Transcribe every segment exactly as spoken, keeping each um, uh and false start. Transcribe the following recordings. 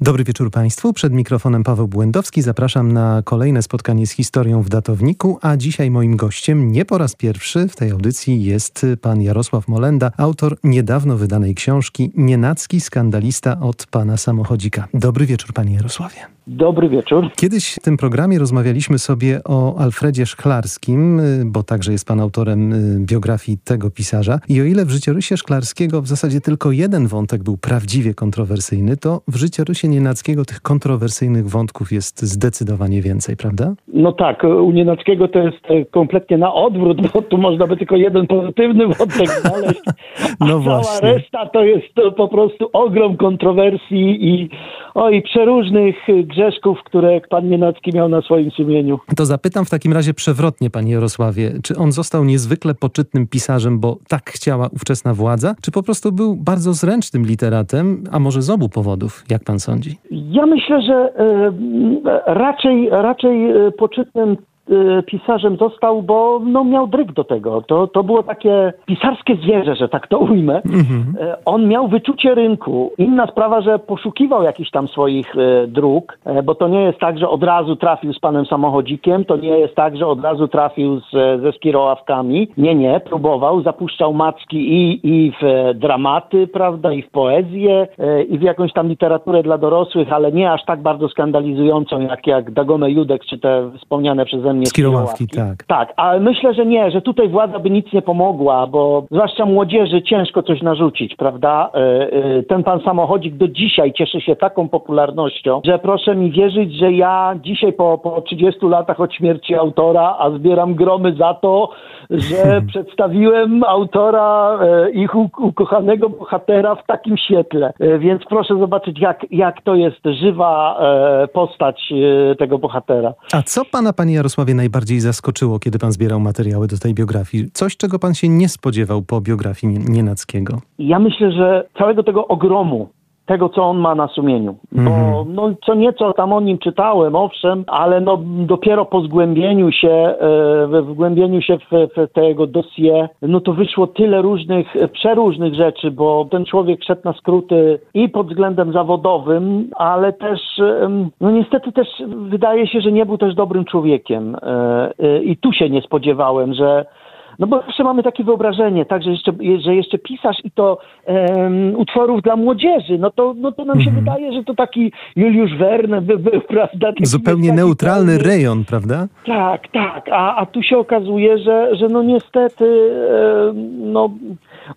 Dobry wieczór Państwu. Przed mikrofonem Paweł Błędowski. Zapraszam na kolejne spotkanie z historią w Datowniku, a dzisiaj moim gościem nie po raz pierwszy w tej audycji jest pan Jarosław Molenda, autor niedawno wydanej książki Nienacki. Skandalista od Pana Samochodzika. Dobry wieczór Panie Jarosławie. Dobry wieczór. Kiedyś w tym programie rozmawialiśmy sobie o Alfredzie Szklarskim, bo także jest pan autorem biografii tego pisarza. I o ile w życiorysie Szklarskiego w zasadzie tylko jeden wątek był prawdziwie kontrowersyjny, to w życiorysie Nienackiego tych kontrowersyjnych wątków jest zdecydowanie więcej, prawda? No tak, u Nienackiego to jest kompletnie na odwrót, bo tu można by tylko jeden pozytywny wątek znaleźć, a no cała właśnie. Reszta to jest po prostu ogrom kontrowersji i, o, i przeróżnych grzeszków, które pan Nienacki miał na swoim sumieniu. To zapytam w takim razie przewrotnie, panie Jarosławie, czy on został niezwykle poczytnym pisarzem, bo tak chciała ówczesna władza, czy po prostu był bardzo zręcznym literatem, a może z obu powodów, jak pan sądzi? Ja myślę, że y, raczej, raczej poczytnym pisarzem został, bo no, miał dryg do tego. To, to było takie pisarskie zwierzę, że tak to ujmę. Mm-hmm. On miał wyczucie rynku. Inna sprawa, że poszukiwał jakichś tam swoich dróg, bo to nie jest tak, że od razu trafił z panem Samochodzikiem, to nie jest tak, że od razu trafił z, ze Skirołówkami. Nie, nie. Próbował, zapuszczał macki i, i w dramaty, prawda, i w poezję, i w jakąś tam literaturę dla dorosłych, ale nie aż tak bardzo skandalizującą, jak, jak Dagome Judek, czy te wspomniane przeze mnie Skirołówki, tak. Tak, ale myślę, że nie, że tutaj władza by nic nie pomogła, bo zwłaszcza młodzieży ciężko coś narzucić, prawda? Yy, yy, ten pan Samochodzik do dzisiaj cieszy się taką popularnością, że proszę mi wierzyć, że ja dzisiaj po, po trzydziestu latach od śmierci autora, a zbieram gromy za to, że hmm. przedstawiłem autora, yy, ich u, ukochanego bohatera w takim świetle. Yy, więc proszę zobaczyć, jak, jak to jest żywa yy, postać yy, tego bohatera. A co pana, panie Jarosławie, najbardziej zaskoczyło, kiedy pan zbierał materiały do tej biografii? Coś, czego pan się nie spodziewał po biografii Nienackiego? Ja myślę, że całego tego ogromu, tego, co on ma na sumieniu. Bo mm-hmm. no, co nieco tam o nim czytałem, owszem, ale no, dopiero po zgłębieniu się, e, wgłębieniu się w, w tego dossier, no to wyszło tyle różnych, przeróżnych rzeczy, bo ten człowiek szedł na skróty i pod względem zawodowym, ale też, e, no niestety też wydaje się, że nie był też dobrym człowiekiem. E, e, I tu się nie spodziewałem, że no bo zawsze mamy takie wyobrażenie, tak, że jeszcze, że jeszcze pisarz i to um, utworów dla młodzieży, no to, no to nam się mm. wydaje, że to taki Juliusz Verne by był, prawda? Taki zupełnie neutralny taki rejon, prawda? Tak, tak, a, a tu się okazuje, że, że no niestety e, no,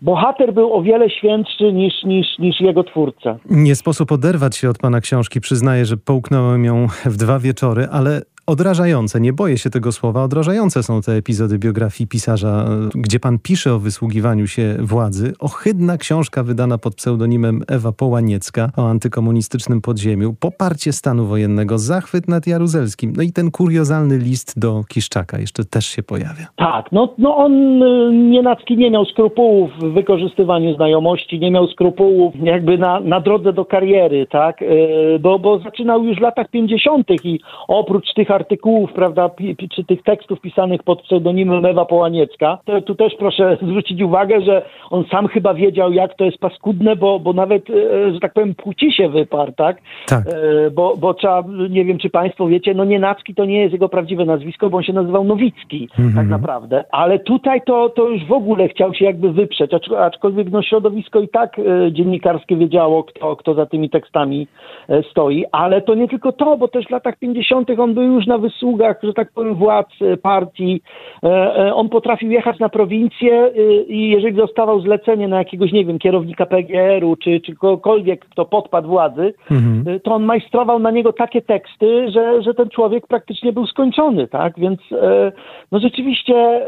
bohater był o wiele świętszy niż, niż, niż jego twórca. Nie sposób oderwać się od pana książki, przyznaję, że połknąłem ją w dwa wieczory, ale odrażające, nie boję się tego słowa, odrażające są te epizody biografii pisarza, gdzie pan pisze o wysługiwaniu się władzy. Ohydna książka wydana pod pseudonimem Ewa Połaniecka o antykomunistycznym podziemiu, poparcie stanu wojennego, zachwyt nad Jaruzelskim. No i ten kuriozalny list do Kiszczaka jeszcze też się pojawia. Tak, no, no on, Nienacki, nie miał skrupułów w wykorzystywaniu znajomości, nie miał skrupułów jakby na, na drodze do kariery, tak? Bo, bo zaczynał już w latach pięćdziesiątych i oprócz tych artykułów, prawda, czy tych tekstów pisanych pod pseudonimem Ewa Połaniecka. To, tu też proszę zwrócić uwagę, że on sam chyba wiedział, jak to jest paskudne, bo, bo nawet, że tak powiem, płci się wyparł, tak? tak. E, bo, bo trzeba, nie wiem, czy państwo wiecie, no Nienacki to nie jest jego prawdziwe nazwisko, bo on się nazywał Nowicki, mm-hmm. tak naprawdę. Ale tutaj to, to już w ogóle chciał się jakby wyprzeć, aczkolwiek no, środowisko i tak e, dziennikarskie wiedziało, kto, kto za tymi tekstami e, stoi. Ale to nie tylko to, bo też w latach pięćdziesiątych on był już na wysługach, że tak powiem, władz partii. On potrafił jechać na prowincję i jeżeli dostawał zlecenie na jakiegoś, nie wiem, kierownika P G R u czy, czy kogokolwiek, kto podpadł władzy, mhm. to on majstrował na niego takie teksty, że, że ten człowiek praktycznie był skończony, tak? Więc no rzeczywiście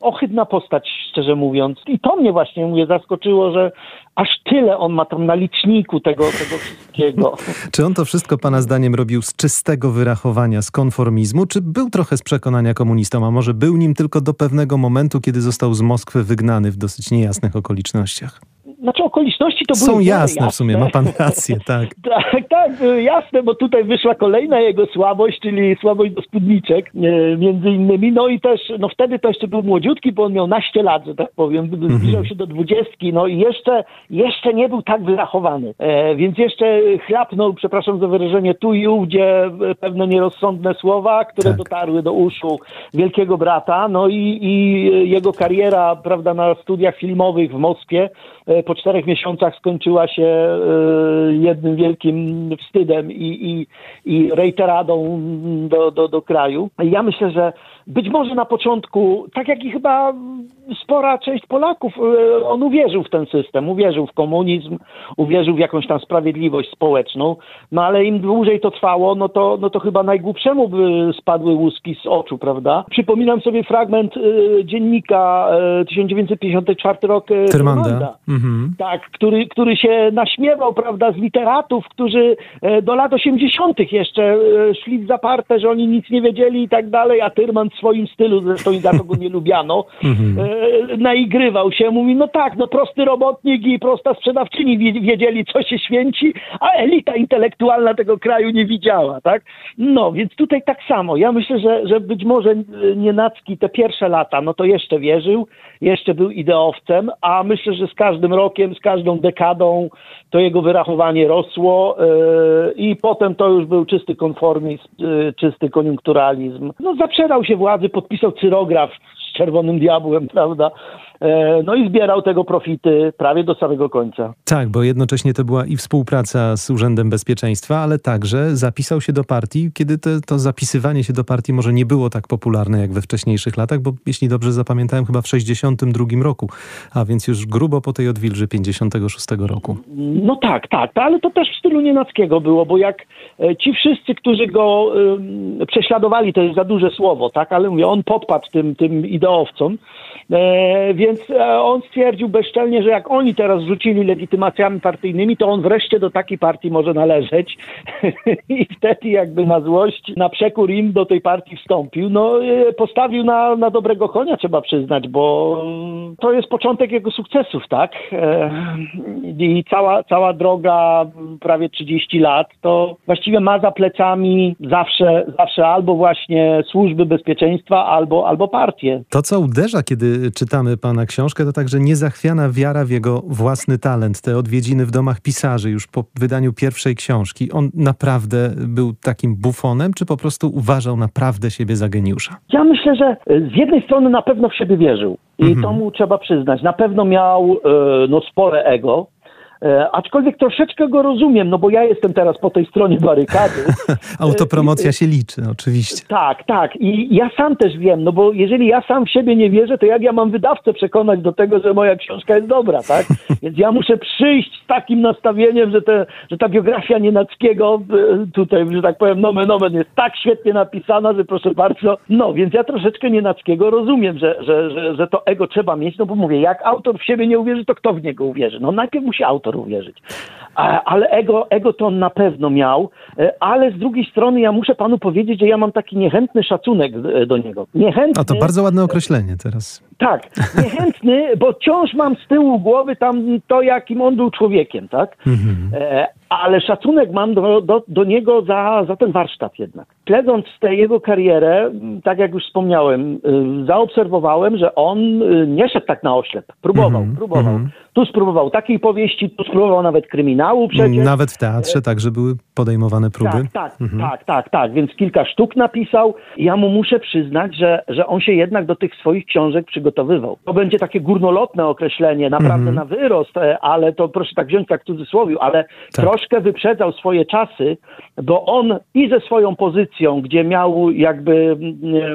ohydna postać, szczerze mówiąc. I to mnie właśnie, mówię, zaskoczyło, że aż tyle on ma tam na liczniku tego, tego wszystkiego. Czy on to wszystko pana zdaniem robił z czystego wyrachowania, z konformizmu, czy był trochę z przekonania komunistą, a może był nim tylko do pewnego momentu, kiedy został z Moskwy wygnany w dosyć niejasnych okolicznościach? Znaczy okoliczności to były... Są jasne, jasne w sumie, ma pan rację, tak. tak. Tak, jasne, bo tutaj wyszła kolejna jego słabość, czyli słabość do spódniczek, między innymi. No i też, no wtedy to jeszcze był młodziutki, bo on miał naście lat, że tak powiem, zbliżał się do dwudziestki, no i jeszcze, jeszcze nie był tak wyrachowany. E, więc jeszcze chlapnął, przepraszam za wyrażenie, tu i ówdzie pewne nierozsądne słowa, które tak. dotarły do uszu wielkiego brata, no i, i jego kariera, prawda, na studiach filmowych w Moskwie po czterech miesiącach skończyła się jednym wielkim wstydem i, i, i rejteradą do, do, do kraju. Ja myślę, że być może na początku, tak jak i chyba spora część Polaków, on uwierzył w ten system, uwierzył w komunizm, uwierzył w jakąś tam sprawiedliwość społeczną, no ale im dłużej to trwało, no to, no to chyba najgłupszemu by spadły łuski z oczu, prawda? Przypominam sobie fragment y, dziennika y, tysiąc dziewięćset pięćdziesiąty czwarty rok Tyrmanda, mhm. tak, który, który się naśmiewał, prawda, z literatów, którzy y, do lat osiemdziesiątych jeszcze y, szli w zaparte, że oni nic nie wiedzieli i tak dalej, a Tyrmand w swoim stylu, zresztą i za to go nie lubiano, y, naigrywał się, mówi, no tak, no prosty robotnik i prosta sprzedawczyni wiedzieli, co się święci, a elita intelektualna tego kraju nie widziała, tak? No, więc tutaj tak samo. Ja myślę, że, że być może Nienacki te pierwsze lata, no to jeszcze wierzył, jeszcze był ideowcem, a myślę, że z każdym rokiem, z każdą dekadą to jego wyrachowanie rosło yy, i potem to już był czysty konformizm, yy, czysty koniunkturalizm. No, zaprzedał się władzy, podpisał cyrograf z czerwonym diabłem, prawda? No i zbierał tego profity prawie do samego końca. Tak, bo jednocześnie to była i współpraca z Urzędem Bezpieczeństwa, ale także zapisał się do partii, kiedy to, to zapisywanie się do partii może nie było tak popularne jak we wcześniejszych latach, bo jeśli dobrze zapamiętałem, chyba w tysiąc dziewięćset sześćdziesiątym drugim roku, a więc już grubo po tej odwilży pięćdziesiątego szóstego roku. No tak, tak, ale to też w stylu Nienackiego było, bo jak ci wszyscy, którzy go um, prześladowali, to jest za duże słowo, tak, ale mówię, on podpadł tym, tym ideowcom, e, więc Więc on stwierdził bezczelnie, że jak oni teraz rzucili legitymacjami partyjnymi, to on wreszcie do takiej partii może należeć. I wtedy jakby na złość, na przekór im do tej partii wstąpił. No postawił na, na dobrego konia, trzeba przyznać, bo to jest początek jego sukcesów, tak? I cała, cała droga, prawie trzydzieści lat, to właściwie ma za plecami zawsze, zawsze albo właśnie służby bezpieczeństwa, albo, albo partię. To, co uderza, kiedy czytamy pana na książkę, to także niezachwiana wiara w jego własny talent. Te odwiedziny w domach pisarzy już po wydaniu pierwszej książki. On naprawdę był takim bufonem, czy po prostu uważał naprawdę siebie za geniusza? Ja myślę, że z jednej strony na pewno w siebie wierzył. I mhm. to mu trzeba przyznać. Na pewno miał yy, no, spore ego. E, aczkolwiek troszeczkę go rozumiem, no bo ja jestem teraz po tej stronie barykady. Autopromocja e, się liczy, oczywiście. Tak, tak. I ja sam też wiem, no bo jeżeli ja sam w siebie nie wierzę, to jak ja mam wydawcę przekonać do tego, że moja książka jest dobra, tak? Więc ja muszę przyjść z takim nastawieniem, że, te, że ta biografia Nienackiego tutaj, że tak powiem, nomen omen jest tak świetnie napisana, że proszę bardzo. No, więc ja troszeczkę Nienackiego rozumiem, że, że, że, że to ego trzeba mieć, no bo mówię, jak autor w siebie nie uwierzy, to kto w niego uwierzy? No najpierw musi autor uwierzyć. Ale ego, ego to on na pewno miał, ale z drugiej strony ja muszę panu powiedzieć, że ja mam taki niechętny szacunek do niego. Niechętny, a to bardzo ładne określenie teraz. Tak, niechętny, bo wciąż mam z tyłu głowy tam to, jakim on był człowiekiem, tak? Mhm. Ale szacunek mam do, do, do niego za, za ten warsztat jednak. Śledząc tę jego karierę, tak jak już wspomniałem, zaobserwowałem, że on nie szedł tak na oślep. Próbował, mm-hmm, próbował. Mm. Tu spróbował takiej powieści, tu spróbował nawet kryminału przecież. Nawet w teatrze także były podejmowane próby. Tak, tak, mm-hmm. tak, tak, tak. Więc kilka sztuk napisał. Ja mu muszę przyznać, że, że on się jednak do tych swoich książek przygotowywał. To będzie takie górnolotne określenie, naprawdę mm-hmm. na wyrost, ale to proszę tak wziąć tak w cudzysłowiu, ale tak. troszkę wyprzedzał swoje czasy, bo on i ze swoją pozycją, gdzie miał jakby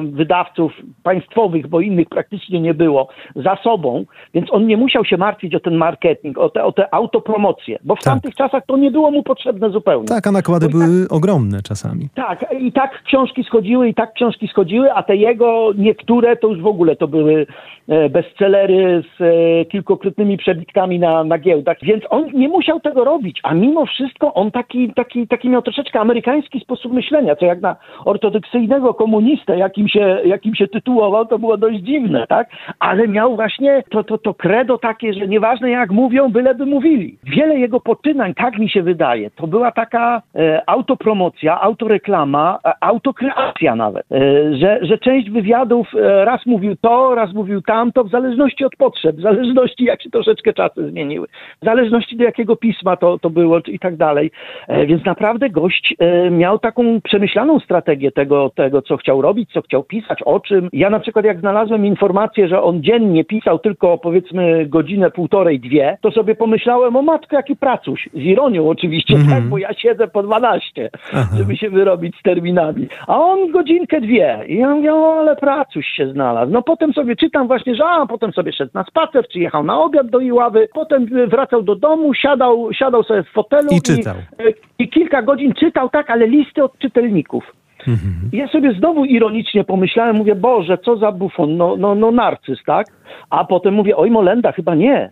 wydawców państwowych, bo innych praktycznie nie było, za sobą, więc on nie musiał się martwić o ten marketing, o te, o te autopromocje, bo w tak. tamtych czasach to nie było mu potrzebne zupełnie. Tak, a nakłady były ogromne czasami. Tak, i tak książki schodziły, i tak książki schodziły, a te jego niektóre to już w ogóle to były bestsellery z kilkokrotnymi przebitkami na, na giełdach, więc on nie musiał tego robić, a mimo wszystko on taki, taki, taki miał troszeczkę amerykański sposób myślenia, co jak na ortodoksyjnego komunistę, jakim się, jakim się tytułował, to było dość dziwne, tak? Ale miał właśnie to, to, to credo takie, że nieważne jak mówią, byleby mówili. Wiele jego poczynań, tak mi się wydaje, to była taka e, autopromocja, autoreklama, e, autokreacja nawet, e, że, że część wywiadów e, raz mówił to, raz mówił tamto, w zależności od potrzeb, w zależności jak się troszeczkę czasy zmieniły, w zależności do jakiego pisma to, to było i tak dalej. E, więc naprawdę gość e, miał taką przemyślaną strategię tego, tego, co chciał robić, co chciał pisać, o czym. Ja na przykład jak znalazłem informację, że on dziennie pisał tylko powiedzmy godzinę, półtorej, dwie, to sobie pomyślałem o matko, jaki pracuś. Z ironią oczywiście, mm-hmm. tak, bo ja siedzę po dwanaście, Aha. żeby się wyrobić z terminami. A on godzinkę, dwie. I ja mówię, o, ale pracuś się znalazł. No potem sobie czytam właśnie, że a, potem sobie szedł na spacer, czy jechał na obiad do Iławy, potem wracał do domu, siadał, siadał sobie w fotelu i, i czytał. I, i kilka godzin czytał, tak, ale listy od czytelników. Mhm. Ja sobie znowu ironicznie pomyślałem, mówię, Boże, co za bufon, no, no, no narcyz, tak? A potem mówię, oj Molenda, chyba nie.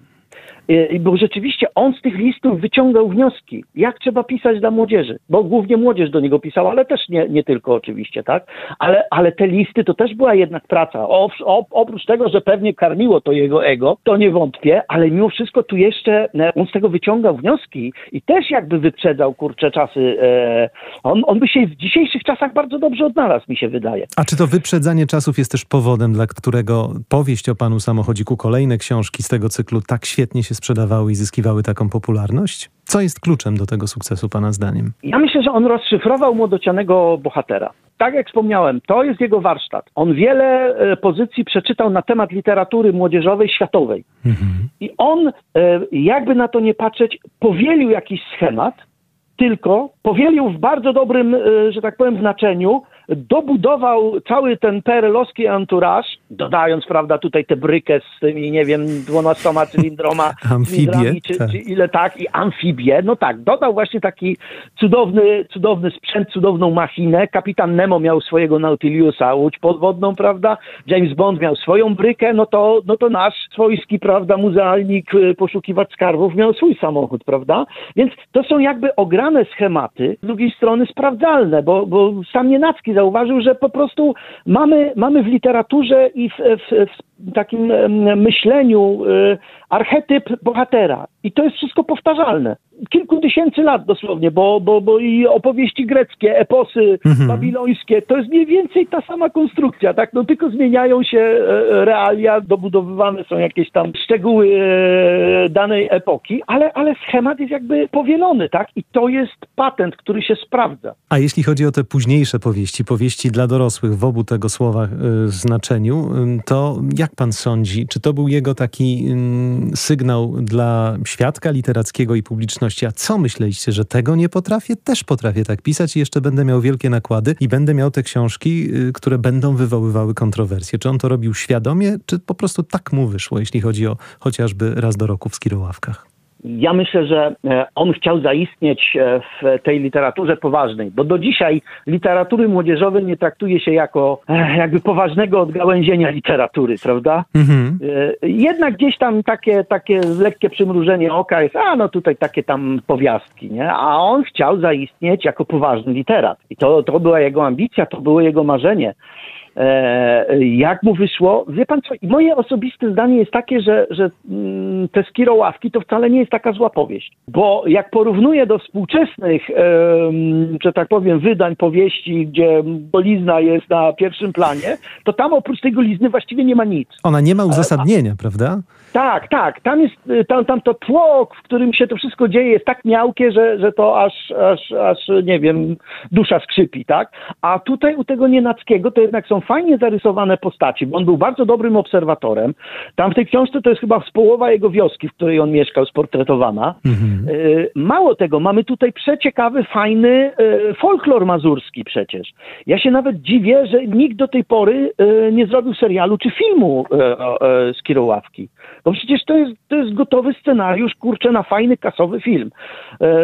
Bo rzeczywiście on z tych listów wyciągał wnioski, jak trzeba pisać dla młodzieży, bo głównie młodzież do niego pisała, ale też nie, nie tylko oczywiście, tak? Ale, ale te listy to też była jednak praca. O, o, oprócz tego, że pewnie karmiło to jego ego, to nie wątpię, ale mimo wszystko tu jeszcze on z tego wyciągał wnioski i też jakby wyprzedzał, kurczę, czasy. E, on, on by się w dzisiejszych czasach bardzo dobrze odnalazł, mi się wydaje. A czy to wyprzedzanie czasów jest też powodem, dla którego powieść o panu Samochodziku, kolejne książki z tego cyklu tak świetnie się sprzedawały i zyskiwały taką popularność? Co jest kluczem do tego sukcesu pana zdaniem? Ja myślę, że on rozszyfrował młodocianego bohatera. Tak jak wspomniałem, to jest jego warsztat. On wiele e, pozycji przeczytał na temat literatury młodzieżowej, światowej. Mhm. I on, e, jakby na to nie patrzeć, powielił jakiś schemat, tylko powielił w bardzo dobrym, e, że tak powiem, znaczeniu, dobudował cały ten P R L-owski anturaż, dodając, prawda, tutaj tę brykę z tymi, nie wiem, dwunastoma cylindroma, amfibie, czy, tak. czy ile tak, i amfibię, no tak, dodał właśnie taki cudowny, cudowny sprzęt, cudowną machinę. Kapitan Nemo miał swojego Nautiliusa, łódź podwodną, prawda, James Bond miał swoją brykę, no to, no to nasz swojski, prawda, muzealnik, poszukiwacz skarbów miał swój samochód, prawda, więc to są jakby ograne schematy, z drugiej strony sprawdzalne, bo, bo sam Nienacki zauważył, że po prostu mamy, mamy w literaturze i w, w, w takim myśleniu y, archetyp bohatera. I to jest wszystko powtarzalne. Kilku tysięcy lat dosłownie, bo, bo, bo i opowieści greckie, eposy mhm. babilońskie, to jest mniej więcej ta sama konstrukcja, tak? No tylko zmieniają się realia, dobudowywane są jakieś tam szczegóły danej epoki, ale, ale schemat jest jakby powielony, tak? I to jest patent, który się sprawdza. A jeśli chodzi o te późniejsze powieści, powieści dla dorosłych w obu tego słowa y, znaczeniu, to jak pan sądzi, czy to był jego taki y, sygnał dla świadka literackiego i publiczności? A co myśleliście, że tego nie potrafię? Też potrafię tak pisać i jeszcze będę miał wielkie nakłady i będę miał te książki, y, które będą wywoływały kontrowersje. Czy on to robił świadomie, czy po prostu tak mu wyszło, jeśli chodzi o chociażby Raz do roku w Skiroławkach? Ja myślę, że on chciał zaistnieć w tej literaturze poważnej, bo do dzisiaj literatury młodzieżowej nie traktuje się jako jakby poważnego odgałęzienia literatury, prawda? Mhm. Jednak gdzieś tam takie, takie lekkie przymrużenie oka jest, a no tutaj takie tam powiastki, nie? A on chciał zaistnieć jako poważny literat. I to, to była jego ambicja, to było jego marzenie. Jak mu wyszło? Wie pan co? Moje osobiste zdanie jest takie, że, że te Skiroławki to wcale nie jest taka zła powieść. Bo jak porównuję do współczesnych, że tak powiem, wydań powieści, gdzie golizna jest na pierwszym planie, to tam oprócz tej golizny właściwie nie ma nic. Ona nie ma uzasadnienia, A, prawda? Tak, tak. Tam jest, tam, tam to tło, w którym się to wszystko dzieje, jest tak miałkie, że, że to aż, aż, aż, nie wiem, dusza skrzypi, tak? A tutaj u tego Nienackiego to jednak są są fajnie zarysowane postaci, bo on był bardzo dobrym obserwatorem. Tam w tej książce to jest chyba połowa jego wioski, w której on mieszkał, sportretowana. Mhm. Mało tego, mamy tutaj przeciekawy, fajny folklor mazurski przecież. Ja się nawet dziwię, że nikt do tej pory nie zrobił serialu czy filmu z Kiroławki. Bo przecież to jest, to jest gotowy scenariusz, kurczę, na fajny, kasowy film.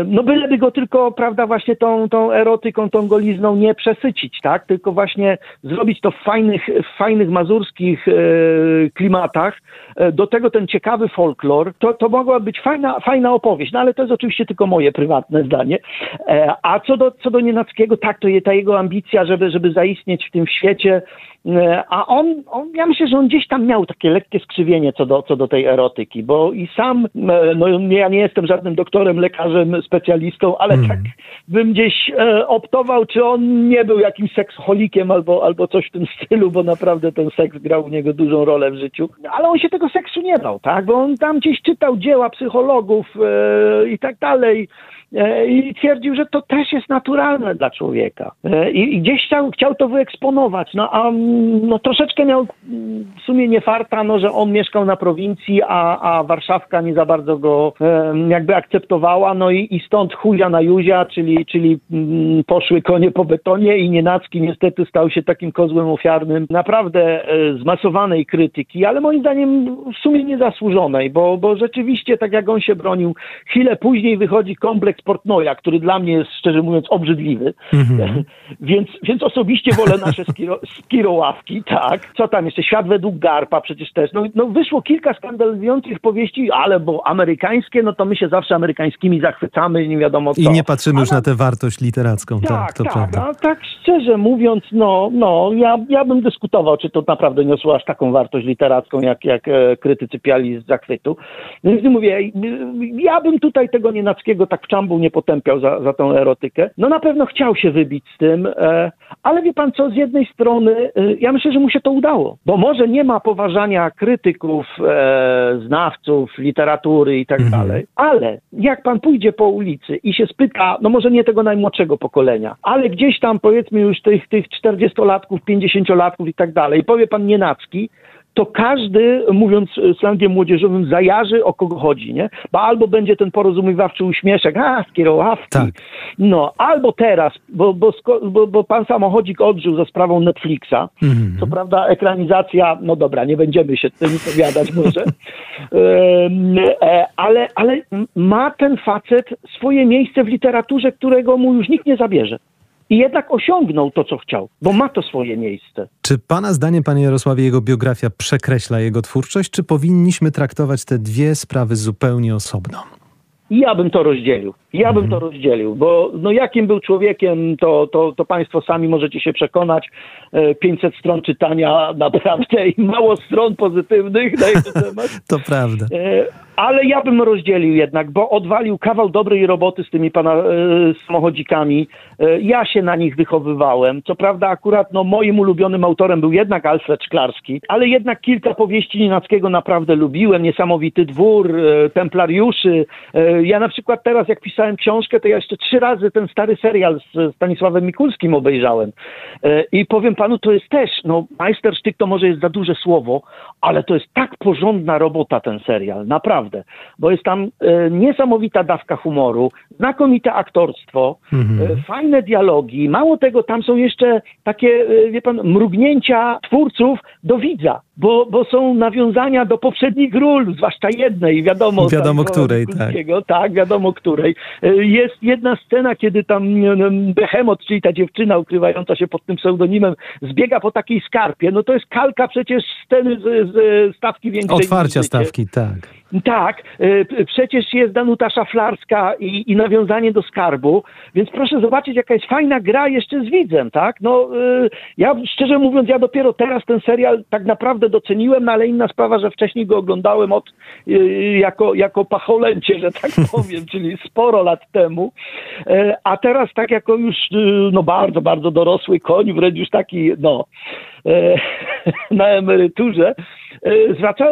No byleby go tylko, prawda, właśnie tą, tą erotyką, tą golizną nie przesycić, tak? Tylko właśnie zrobić to w fajnych, w fajnych mazurskich klimatach. Do tego ten ciekawy folklor. To, to mogła być fajna, fajna opowieść, no ale to jest oczywiście tylko moje prywatne zdanie. A co do, co do Nienackiego, tak, to je, ta jego ambicja, żeby, żeby zaistnieć w tym świecie. A on, on, ja myślę, że on gdzieś tam miał takie lekkie skrzywienie co do, co do tej erotyki, bo i sam, no ja nie jestem żadnym doktorem, lekarzem, specjalistą, ale mm. tak bym gdzieś e, optował, czy on nie był jakimś seksholikiem albo, albo coś w tym stylu, bo naprawdę ten seks grał u niego dużą rolę w życiu. Ale on się tego seksu nie bał, tak? Bo on tam gdzieś czytał dzieła psychologów e, i tak dalej. I twierdził, że to też jest naturalne dla człowieka. I, i gdzieś chciał, chciał to wyeksponować. No a no, troszeczkę miał w sumie nie farta, no, że on mieszkał na prowincji, a, a Warszawka nie za bardzo go um, jakby akceptowała. No i, i stąd chuzia na juzia, czyli, czyli um, poszły konie po betonie i Nienacki niestety stał się takim kozłem ofiarnym naprawdę e, zmasowanej krytyki, ale moim zdaniem w sumie niezasłużonej, bo, bo rzeczywiście tak jak on się bronił, chwilę później wychodzi kompleks Portnoja, który dla mnie jest, szczerze mówiąc, obrzydliwy. Mm-hmm. więc, więc osobiście wolę nasze skiro, skiroławki, tak. Co tam jeszcze? Świat według Garpa przecież też. No, no wyszło kilka skandalizujących powieści, ale bo amerykańskie, no to my się zawsze amerykańskimi zachwycamy, nie wiadomo co. I nie patrzymy ale... już na tę wartość literacką. Tak, tak, to tak, prawda. No, tak szczerze mówiąc, no, no ja, ja bym dyskutował, czy to naprawdę niosło aż taką wartość literacką, jak, jak e, krytycy piali z zachwytu. Więc mówię, ja bym tutaj tego Nienackiego tak w był nie potępiał za, za tą erotykę. No na pewno chciał się wybić z tym, e, ale wie pan co, z jednej strony e, ja myślę, że mu się to udało, bo może nie ma poważania krytyków, e, znawców, literatury i tak mhm. dalej, ale jak pan pójdzie po ulicy i się spyta, no może nie tego najmłodszego pokolenia, ale gdzieś tam powiedzmy już tych, tych czterdziestolatków, pięćdziesięciolatków i tak dalej, powie pan Nienacki, to każdy, mówiąc slangiem młodzieżowym, zajarzy, o kogo chodzi, nie? Bo albo będzie ten porozumiewawczy uśmieszek, a, Skiroławki, tak. No, albo teraz, bo, bo, bo, bo pan Samochodzik odżył za sprawą Netflixa, mm-hmm. co prawda ekranizacja, no dobra, nie będziemy się tym opowiadać może, e, ale, ale ma ten facet swoje miejsce w literaturze, którego mu już nikt nie zabierze. I jednak osiągnął to, co chciał, bo ma to swoje miejsce. Czy pana zdaniem, panie Jarosławie, jego biografia przekreśla jego twórczość, czy powinniśmy traktować te dwie sprawy zupełnie osobno? Ja bym to rozdzielił. Ja bym to rozdzielił, bo no jakim był człowiekiem, to, to, to państwo sami możecie się przekonać. pięćset stron czytania naprawdę i mało stron pozytywnych na jego temat. To prawda. Ale ja bym rozdzielił jednak, bo odwalił kawał dobrej roboty z tymi pana samochodzikami. Ja się na nich wychowywałem. Co prawda akurat no, moim ulubionym autorem był jednak Alfredo Szklarski, ale jednak kilka powieści Nienackiego naprawdę lubiłem. Niesamowity dwór, Templariuszy. Ja na przykład teraz, jak pisałem książkę, to ja jeszcze trzy razy ten stary serial z Stanisławem Mikulskim obejrzałem. I powiem panu, to jest też, no majstersztyk to może jest za duże słowo, ale to jest tak porządna robota ten serial, naprawdę. Bo jest tam e, niesamowita dawka humoru, znakomite aktorstwo, mhm. e, fajne dialogi. Mało tego, tam są jeszcze takie, e, wie pan, mrugnięcia twórców do widza, bo, bo są nawiązania do poprzednich ról, zwłaszcza jednej, wiadomo. Wiadomo tak, której, tak. Tak, wiadomo której. Jest jedna scena, kiedy tam Behemot, czyli ta dziewczyna ukrywająca się pod tym pseudonimem, zbiega po takiej skarpie. No to jest kalka przecież sceny z, z Stawki Większej. Otwarcia stawki, tak. Tak, przecież jest Danuta Szaflarska i, i nawiązanie do Skarbu, więc proszę zobaczyć, jaka jest fajna gra jeszcze z widzem, tak? No, ja szczerze mówiąc, ja dopiero teraz ten serial tak naprawdę doceniłem, no ale inna sprawa, że wcześniej go oglądałem od, jako, jako pacholęcie, że tak powiem, czyli sporo lat temu, a teraz tak jako już, no bardzo, bardzo dorosły koń, wręcz już taki, no, na emeryturze, zwracałem